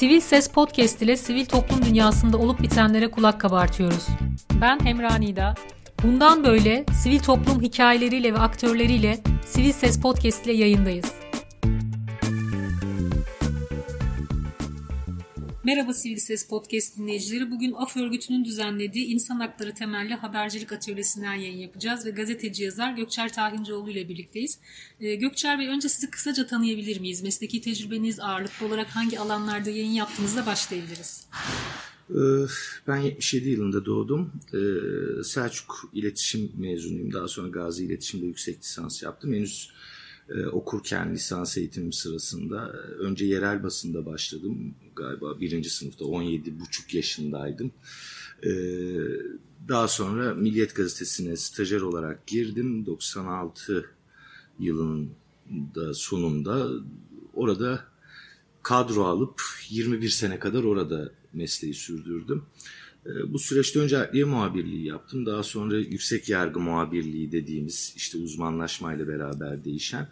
Sivil Ses Podcast ile sivil toplum dünyasında olup bitenlere kulak kabartıyoruz. Ben Emra Nida. Bundan böyle sivil toplum hikayeleriyle ve aktörleriyle Sivil Ses Podcast ile yayındayız. Merhaba Sivil Ses Podcast dinleyicileri. Bugün Af Örgütü'nün düzenlediği İnsan Hakları Temelli Habercilik Atölyesi'nden yayın yapacağız ve gazeteci yazar Gökçer Tahincoğlu ile birlikteyiz. Gökçer Bey, önce sizi kısaca tanıyabilir miyiz? Mesleki tecrübeniz, ağırlıklı olarak hangi alanlarda yayın yaptığınızla başlayabiliriz? Ben 77 yılında doğdum. Selçuk İletişim mezunuyum. Daha sonra Gazi İletişim'de yüksek lisans yaptım. Henüz okurken lisans eğitimim sırasında önce yerel basında başladım. Galiba 1. sınıfta 17,5 yaşındaydım. Daha sonra Milliyet Gazetesi'ne stajyer olarak girdim. 96 yılının da sonunda orada kadro alıp 21 sene kadar orada mesleği sürdürdüm. Bu süreçte önce adliye muhabirliği yaptım. Daha sonra yüksek yargı muhabirliği dediğimiz işte uzmanlaşmayla beraber değişen.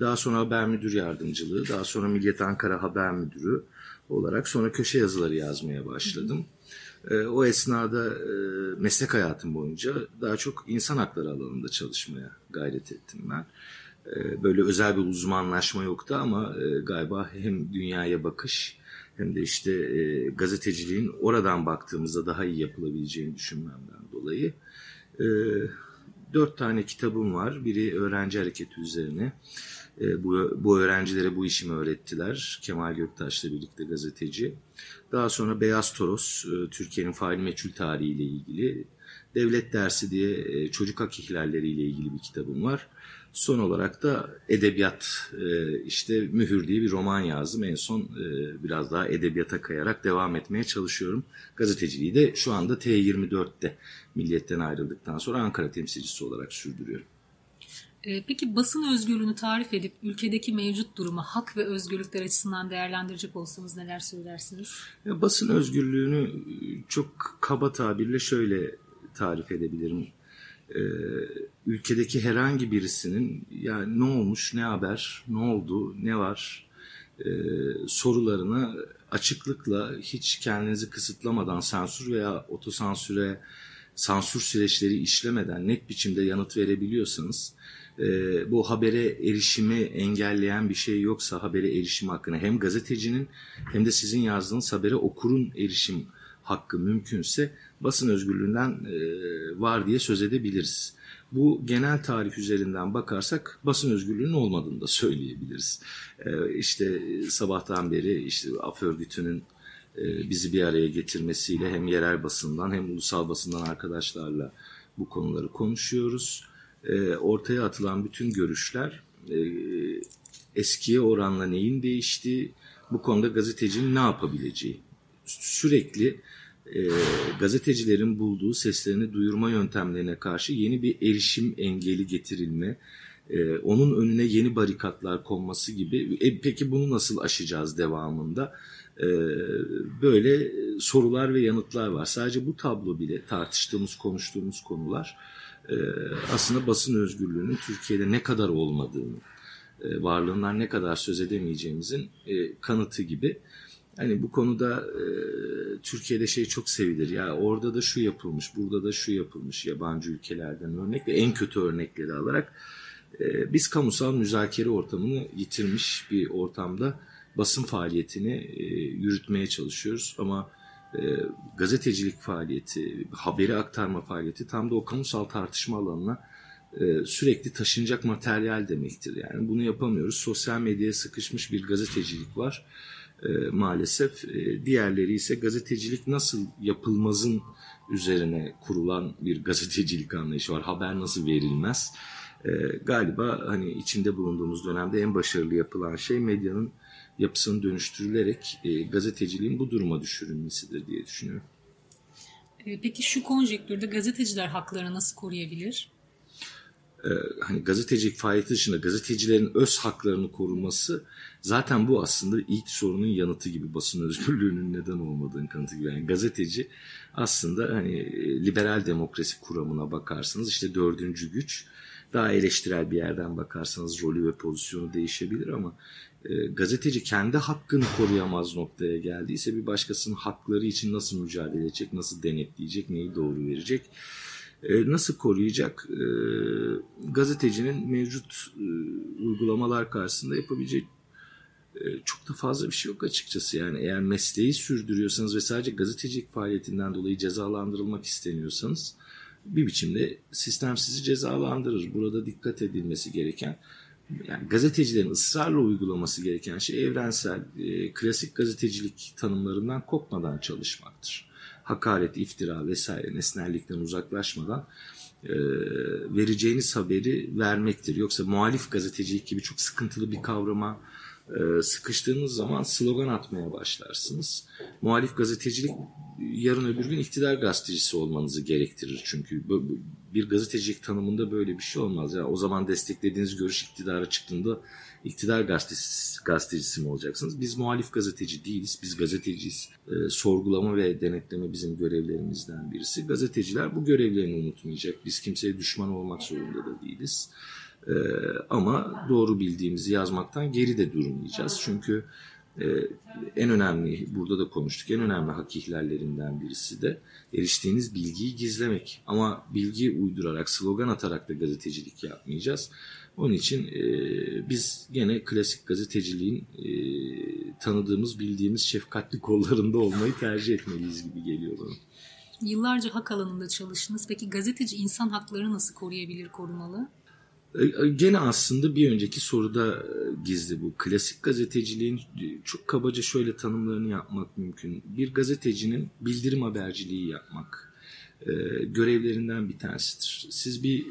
Daha sonra haber müdür yardımcılığı, daha sonra Milliyet Ankara haber müdürü olarak sonra köşe yazıları yazmaya başladım. O esnada meslek hayatım boyunca daha çok insan hakları alanında çalışmaya gayret ettim ben. Böyle özel bir uzmanlaşma yoktu ama galiba hem dünyaya bakış hem de işte gazeteciliğin oradan baktığımızda daha iyi yapılabileceğini düşünmemden dolayı 4 tane kitabım var. Biri öğrenci hareketi üzerine. Bu öğrencilere bu işimi öğrettiler. Kemal Göktaş'la birlikte gazeteci. Daha sonra Beyaz Toros, Türkiye'nin fail meçhul tarihiyle ilgili. Devlet dersi diye çocuk hak ihlalleriyle ilgili bir kitabım var. Son olarak da edebiyat, işte Mühür diye bir roman yazdım. En son biraz daha edebiyata kayarak devam etmeye çalışıyorum. Gazeteciliği de şu anda T24'te Milliyet'ten ayrıldıktan sonra Ankara temsilcisi olarak sürdürüyorum. Peki basın özgürlüğünü tarif edip ülkedeki mevcut durumu hak ve özgürlükler açısından değerlendirecek olsanız neler söylersiniz? Basın özgürlüğünü çok kaba tabirle şöyle tarif edebilirim. Ülkedeki herhangi birisinin yani ne olmuş, ne haber, ne oldu, ne var sorularına açıklıkla hiç kendinizi kısıtlamadan sansür veya otosansüre, sansür süreçleri işlemeden net biçimde yanıt verebiliyorsanız bu habere erişimi engelleyen bir şey yoksa habere erişim hakkına hem gazetecinin hem de sizin yazdığınız habere okurun erişim hakkı mümkünse basın özgürlüğünden var diye söz edebiliriz. Bu genel tarif üzerinden bakarsak basın özgürlüğünün olmadığını da söyleyebiliriz. İşte sabahtan beri işte Af Örgütü'nün bizi bir araya getirmesiyle hem yerel basından hem ulusal basından arkadaşlarla bu konuları konuşuyoruz. Ortaya atılan bütün görüşler eskiye oranla neyin değiştiği, bu konuda gazetecinin ne yapabileceği. Sürekli gazetecilerin bulduğu seslerini duyurma yöntemlerine karşı yeni bir erişim engeli getirilme, onun önüne yeni barikatlar konması gibi. Peki bunu nasıl aşacağız devamında? Böyle sorular ve yanıtlar var. Sadece bu tablo bile tartıştığımız, konuştuğumuz konular aslında basın özgürlüğünün Türkiye'de ne kadar olmadığını, varlığından ne kadar söz edemeyeceğimizin kanıtı gibi. Hani bu konuda Türkiye'de şey çok sevilir. Ya orada da şu yapılmış, burada da şu yapılmış yabancı ülkelerden örnek ve en kötü örnekleri alarak biz kamusal müzakere ortamını yitirmiş bir ortamda basın faaliyetini yürütmeye çalışıyoruz. Ama gazetecilik faaliyeti, haberi aktarma faaliyeti tam da o kamusal tartışma alanına sürekli taşınacak materyal demektir. Yani bunu yapamıyoruz. Sosyal medyaya sıkışmış bir gazetecilik var. Maalesef diğerleri ise gazetecilik nasıl yapılmazın üzerine kurulan bir gazetecilik anlayışı var. Haber nasıl verilmez? Galiba hani içinde bulunduğumuz dönemde en başarılı yapılan şey medyanın yapısının dönüştürülerek gazeteciliğin bu duruma düşürülmesidir diye düşünüyorum. Peki şu konjektürde gazeteciler haklarını nasıl koruyabilir? Hani gazetecilik faaliyeti dışında gazetecilerin öz haklarını korunması zaten bu aslında ilk sorunun yanıtı gibi, basın özgürlüğünün neden olmadığının kanıtı gibi. Yani gazeteci aslında hani liberal demokrasi kuramına bakarsanız işte 4. güç, daha eleştirel bir yerden bakarsanız rolü ve pozisyonu değişebilir ama gazeteci kendi hakkını koruyamaz noktaya geldiyse bir başkasının hakları için nasıl mücadele edecek, nasıl denetleyecek, neyi doğru verecek, nasıl koruyacak? Gazetecinin mevcut uygulamalar karşısında yapabileceği çok da fazla bir şey yok açıkçası. Yani eğer mesleği sürdürüyorsanız ve sadece gazetecilik faaliyetinden dolayı cezalandırılmak isteniyorsanız bir biçimde sistem sizi cezalandırır. Burada dikkat edilmesi gereken, yani gazetecilerin ısrarla uygulaması gereken şey evrensel, klasik gazetecilik tanımlarından kopmadan çalışmaktır. Hakaret, iftira vesaire nesnellikten uzaklaşmadan vereceğiniz haberi vermektir. Yoksa muhalif gazetecilik gibi çok sıkıntılı bir kavrama sıkıştığınız zaman slogan atmaya başlarsınız. Muhalif gazetecilik yarın öbür gün iktidar gazetecisi olmanızı gerektirir. Çünkü bir gazetecilik tanımında böyle bir şey olmaz. Yani o zaman desteklediğiniz görüş iktidara çıktığında iktidar gazetecisi mi olacaksınız? Biz muhalif gazeteci değiliz, biz gazeteciyiz. Sorgulama ve denetleme bizim görevlerimizden birisi. Gazeteciler bu görevlerini unutmayacak. Biz kimseye düşman olmak zorunda da değiliz. Ama doğru bildiğimizi yazmaktan geri de durmayacağız. Çünkü en önemli, burada da konuştuk, en önemli hak ihlallerinden birisi de eriştiğiniz bilgiyi gizlemek. Ama bilgi uydurarak, slogan atarak da gazetecilik yapmayacağız. Onun için biz gene klasik gazeteciliğin tanıdığımız, bildiğimiz şefkatli kollarında olmayı tercih etmeliyiz gibi geliyor bana. Yıllarca hak alanında çalıştınız. Peki gazeteci insan hakları nasıl koruyabilir, korumalı? Gene aslında bir önceki soruda gizli bu. Klasik gazeteciliğin çok kabaca şöyle tanımlarını yapmak mümkün. Bir gazetecinin bildirim haberciliği yapmak görevlerinden bir tanesidir. Siz bir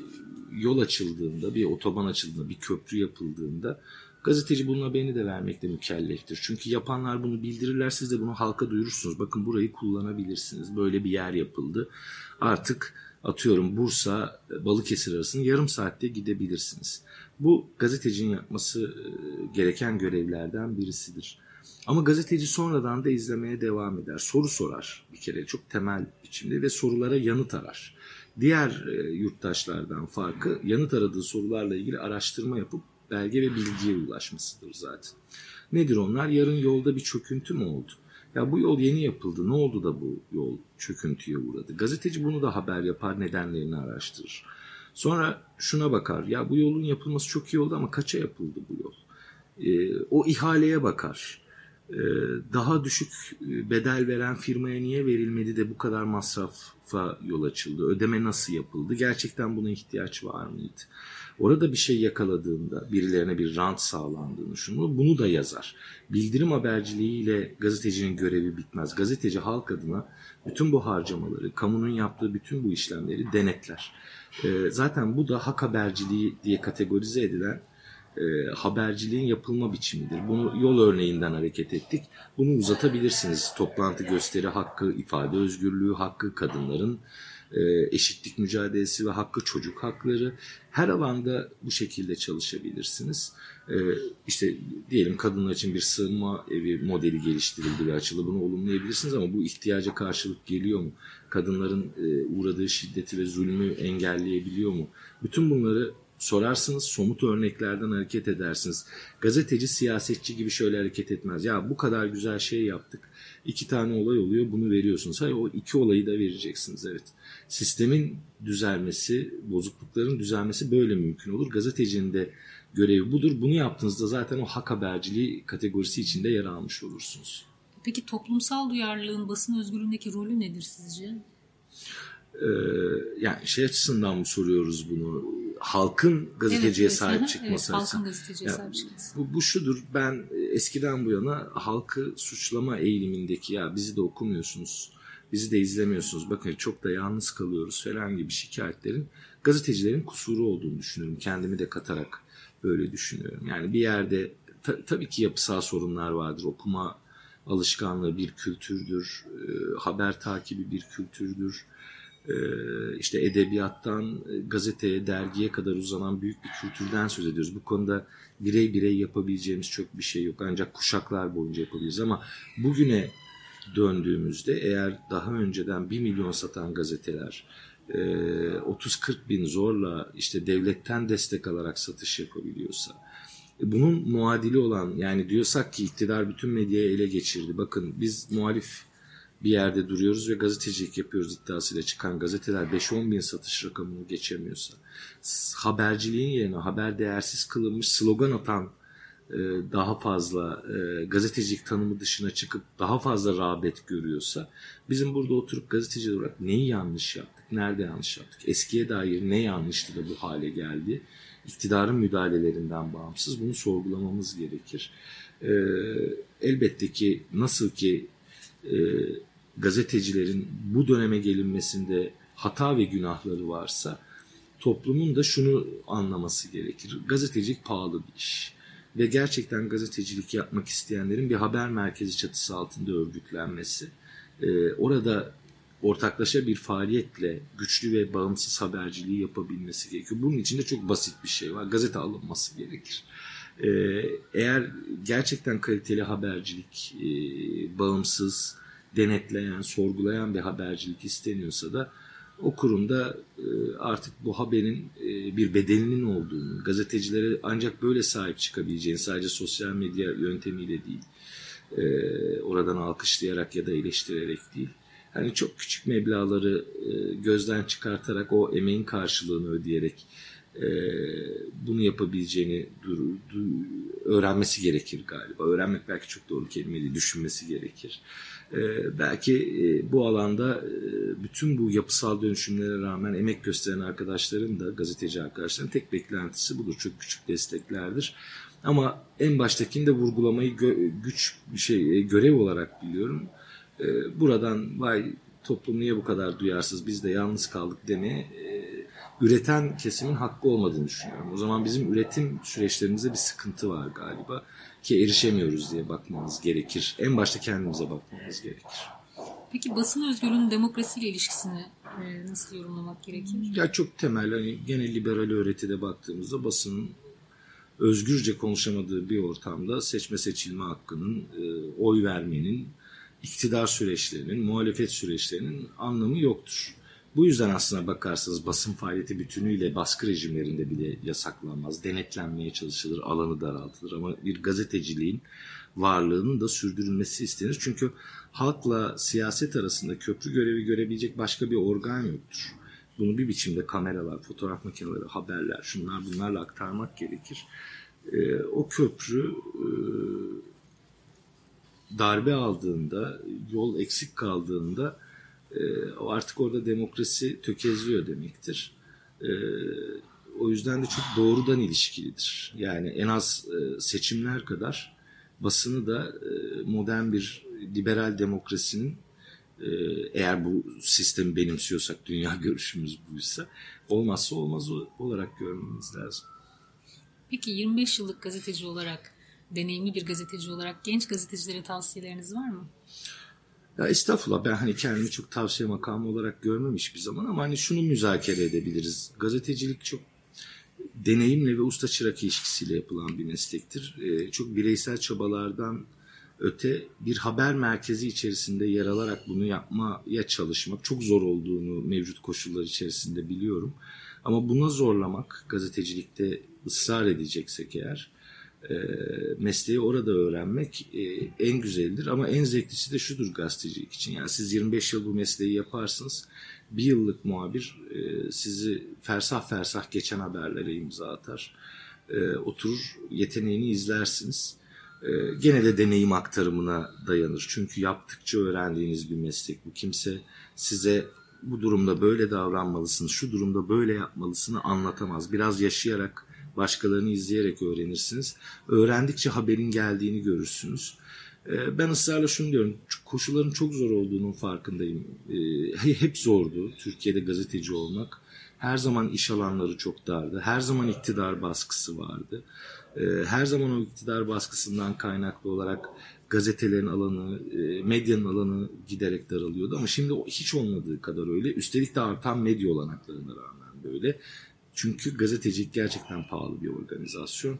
yol açıldığında, bir otoban açıldığında, bir köprü yapıldığında gazeteci bunun haberini de vermekle mükelleftir. Çünkü yapanlar bunu bildirirler, siz de bunu halka duyurursunuz. Bakın burayı kullanabilirsiniz, böyle bir yer yapıldı. Artık atıyorum Bursa, Balıkesir arasını yarım saatte gidebilirsiniz. Bu gazetecinin yapması gereken görevlerden birisidir. Ama gazeteci sonradan da izlemeye devam eder. Soru sorar bir kere çok temel biçimde ve sorulara yanıt arar. Diğer yurttaşlardan farkı yanıt aradığı sorularla ilgili araştırma yapıp belge ve bilgiye ulaşmasıdır zaten. Nedir onlar? Yarın yolda bir çöküntü mü oldu? Ya bu yol yeni yapıldı. Ne oldu da bu yol çöküntüye uğradı? Gazeteci bunu da haber yapar, nedenlerini araştırır. Sonra şuna bakar. Ya bu yolun yapılması çok iyi oldu ama kaça yapıldı bu yol? O ihaleye bakar. Daha düşük bedel veren firmaya niye verilmedi de bu kadar masrafa yol açıldı? Ödeme nasıl yapıldı? Gerçekten buna ihtiyaç var mıydı? Orada bir şey yakaladığında, birilerine bir rant sağlandığını, şunu bunu da yazar. Bildirim haberciliğiyle gazetecinin görevi bitmez. Gazeteci halk adına bütün bu harcamaları, kamunun yaptığı bütün bu işlemleri denetler. Zaten bu da hak haberciliği diye kategorize edilen haberciliğin yapılma biçimidir. Bunu yol örneğinden hareket ettik. Bunu uzatabilirsiniz. Toplantı, gösteri hakkı, ifade özgürlüğü hakkı, kadınların eşitlik mücadelesi ve hakkı, çocuk hakları. Her alanda bu şekilde çalışabilirsiniz. İşte diyelim kadınlar için bir sığınma evi modeli geliştirildi ve açıldı. Bunu olumlayabilirsiniz ama bu ihtiyaca karşılık geliyor mu? Kadınların uğradığı şiddeti ve zulmü engelleyebiliyor mu? Bütün bunları sorarsınız, somut örneklerden hareket edersiniz. Gazeteci, siyasetçi gibi şöyle hareket etmez. Ya bu kadar güzel şey yaptık. 2 olay oluyor, bunu veriyorsunuz. Hayır, o 2 olayı da vereceksiniz, evet. Sistemin düzelmesi, bozuklukların düzelmesi böyle mümkün olur. Gazetecinin de görevi budur. Bunu yaptığınızda zaten o hak haberciliği kategorisi içinde yer almış olursunuz. Peki toplumsal duyarlılığın basın özgürlüğündeki rolü nedir sizce? Yani şey açısından mı soruyoruz bunu? Halkın gazeteciye sahip çıkması. Evet, halkın gazeteciye sahip çıkması. Bu şudur, ben eskiden bu yana halkı suçlama eğilimindeki ya bizi de okumuyorsunuz, bizi de izlemiyorsunuz, bakın çok da yalnız kalıyoruz falan gibi şikayetlerin gazetecilerin kusuru olduğunu düşünüyorum. Kendimi de katarak böyle düşünüyorum. Yani bir yerde tabii ki yapısal sorunlar vardır. Okuma alışkanlığı bir kültürdür, haber takibi bir kültürdür. İşte edebiyattan gazeteye, dergiye kadar uzanan büyük bir kültürden söz ediyoruz. Bu konuda birey yapabileceğimiz çok bir şey yok. Ancak kuşaklar boyunca yapabiliriz. Ama bugüne döndüğümüzde eğer daha önceden 1 milyon satan gazeteler 30-40 bin zorla işte devletten destek alarak satış yapabiliyorsa, bunun muadili olan, yani diyorsak ki iktidar bütün medyayı ele geçirdi. Bakın biz muhalif bir yerde duruyoruz ve gazetecilik yapıyoruz iddiasıyla çıkan gazeteler 5-10 bin satış rakamını geçemiyorsa, haberciliğin yerine haber değersiz kılınmış slogan atan daha fazla gazetecilik tanımı dışına çıkıp daha fazla rağbet görüyorsa, bizim burada oturup gazeteci olarak neyi yanlış yaptık, nerede yanlış yaptık, eskiye dair ne yanlıştı da bu hale geldi, iktidarın müdahalelerinden bağımsız bunu sorgulamamız gerekir. Elbette ki nasıl ki gazetecilerin bu döneme gelinmesinde hata ve günahları varsa, toplumun da şunu anlaması gerekir: gazetecilik pahalı bir iş ve gerçekten gazetecilik yapmak isteyenlerin bir haber merkezi çatısı altında örgütlenmesi, orada ortaklaşa bir faaliyetle güçlü ve bağımsız haberciliği yapabilmesi gerekiyor. Bunun için de çok basit bir şey var: gazete alınması gerekir. Eğer gerçekten kaliteli habercilik, bağımsız, denetleyen, sorgulayan bir habercilik isteniyorsa da o kurumda artık bu haberin bir bedelinin olduğunu, gazetecilere ancak böyle sahip çıkabileceğini, sadece sosyal medya yöntemiyle değil, oradan alkışlayarak ya da eleştirerek değil, yani çok küçük meblağları gözden çıkartarak, o emeğin karşılığını ödeyerek bunu yapabileceğini öğrenmesi gerekir galiba. Öğrenmek belki çok doğru kelime değil, düşünmesi gerekir. Belki bu alanda bütün bu yapısal dönüşümlere rağmen emek gösteren arkadaşların da, gazeteci arkadaşların tek beklentisi budur. Çok küçük desteklerdir. Ama en baştakini de vurgulamayı görev olarak biliyorum. Buradan vay toplum niye bu kadar duyarsız, biz de yalnız kaldık demeye üreten kesimin hakkı olmadığını düşünüyorum. O zaman bizim üretim süreçlerimizde bir sıkıntı var galiba ki erişemiyoruz diye bakmamız gerekir. En başta kendimize bakmamız gerekir. Peki basın özgürlüğünün demokrasiyle ilişkisini nasıl yorumlamak gerekir? Ya çok temel, hani gene liberal öğretide baktığımızda basının özgürce konuşamadığı bir ortamda seçme seçilme hakkının, oy vermenin, iktidar süreçlerinin, muhalefet süreçlerinin anlamı yoktur. Bu yüzden aslına bakarsanız basın faaliyeti bütünüyle baskı rejimlerinde bile yasaklanmaz, denetlenmeye çalışılır, alanı daraltılır ama bir gazeteciliğin varlığının da sürdürülmesi istenir. Çünkü halkla siyaset arasında köprü görevi görebilecek başka bir organ yoktur. Bunu bir biçimde kameralar, fotoğraf makineleri, haberler, şunlar bunlarla aktarmak gerekir. O köprü darbe aldığında, yol eksik kaldığında artık orada demokrasi tökezliyor demektir. O yüzden de çok doğrudan ilişkilidir. Yani en az seçimler kadar basını da modern bir liberal demokrasinin, eğer bu sistemi benimsiyorsak, dünya görüşümüz buysa, olmazsa olmaz olarak görmemiz lazım. Peki 25 yıllık gazeteci olarak, deneyimli bir gazeteci olarak genç gazetecilere tavsiyeleriniz var mı? Ya estağfurullah, ben hani kendimi çok tavsiye makamı olarak görmem hiçbir zaman ama hani şunu müzakere edebiliriz: gazetecilik çok deneyimle ve usta çırak ilişkisiyle yapılan bir meslektir. Çok bireysel çabalardan öte bir haber merkezi içerisinde yer alarak bunu yapmaya çalışmak çok zor olduğunu mevcut koşullar içerisinde biliyorum. Ama buna zorlamak, gazetecilikte ısrar edeceksek eğer, mesleği orada öğrenmek en güzeldir ama en zevklisi de şudur gazetecilik için: yani siz 25 yıl bu mesleği yaparsınız, bir yıllık muhabir sizi fersah fersah geçen haberlere imza atar, oturur yeteneğini izlersiniz, gene de deneyim aktarımına dayanır çünkü yaptıkça öğrendiğiniz bir meslek bu. Kimse size bu durumda böyle davranmalısın, şu durumda böyle yapmalısını anlatamaz. Biraz yaşayarak, başkalarını izleyerek öğrenirsiniz. Öğrendikçe haberin geldiğini görürsünüz. Ben ısrarla şunu diyorum: koşulların çok zor olduğunun farkındayım. Hep zordu Türkiye'de gazeteci olmak. Her zaman iş alanları çok dardı. Her zaman iktidar baskısı vardı. Her zaman o iktidar baskısından kaynaklı olarak gazetelerin alanı, medyanın alanı giderek daralıyordu. Ama şimdi hiç olmadığı kadar öyle. Üstelik de artan medya olanaklarına rağmen böyle. Çünkü gazetecilik gerçekten pahalı bir organizasyon.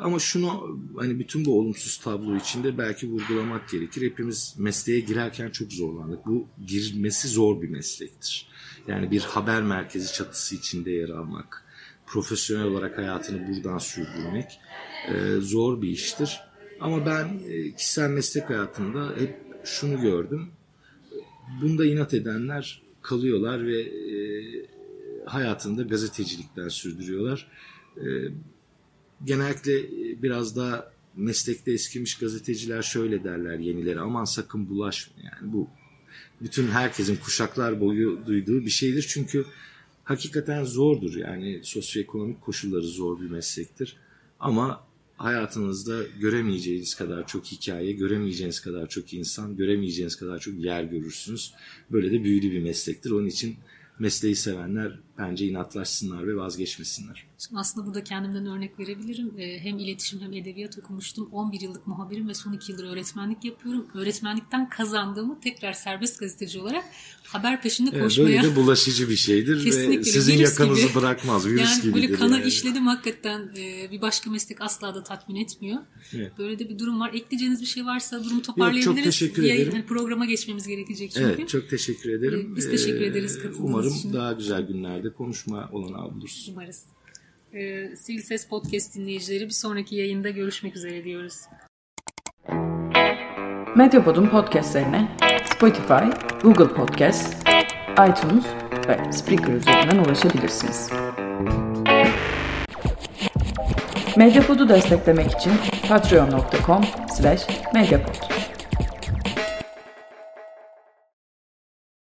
Ama şunu, hani bütün bu olumsuz tablo içinde belki vurgulamak gerekir: hepimiz mesleğe girerken çok zorlandık. Bu girmesi zor bir meslektir. Yani bir haber merkezi çatısı içinde yer almak, profesyonel olarak hayatını buradan sürdürmek zor bir iştir. Ama ben kişisel meslek hayatımda hep şunu gördüm. Bunda inat edenler kalıyorlar ve hayatını da gazetecilikten sürdürüyorlar. Genellikle biraz daha meslekte eskimiş gazeteciler şöyle derler yenileri, aman sakın bulaşma. Yani bu bütün herkesin kuşaklar boyu duyduğu bir şeydir. Çünkü hakikaten zordur, yani sosyoekonomik koşulları zor bir meslektir. Ama hayatınızda göremeyeceğiniz kadar çok hikaye, göremeyeceğiniz kadar çok insan, göremeyeceğiniz kadar çok yer görürsünüz. Böyle de büyülü bir meslektir. Onun için mesleği sevenler bence inatlaşsınlar ve vazgeçmesinler. Şimdi aslında burada kendimden örnek verebilirim. Hem iletişim hem edebiyat okumuştum. 11 yıllık muhabirim ve son 2 yıldır öğretmenlik yapıyorum. Öğretmenlikten kazandığımı tekrar serbest gazeteci olarak haber peşinde koşmaya... Böyle de bulaşıcı bir şeydir. Kesinlikle. Ve sizin virüs yakanızı gibi bırakmaz. Virüs yani gibidir. Böyle kana işledim hakikaten. Bir başka meslek asla da tatmin etmiyor. Evet. Böyle de bir durum var. Ekleyeceğiniz bir şey varsa durumu toparlayabiliriz. Yok, çok teşekkür ederim. Yani programa geçmemiz gerekecek çünkü. Evet, çok teşekkür ederim. Biz teşekkür ederiz katıldığınız için. Umarım daha güzel günlerde konuşma olanağı buluruz. Umarız. Sivil Ses Podcast dinleyicileri, bir sonraki yayında görüşmek üzere diyoruz. Medyapod'un podcastlerine Spotify, Google Podcast, iTunes ve Spreaker üzerinden ulaşabilirsiniz. Medyapod'u desteklemek için patreon.com/medyapod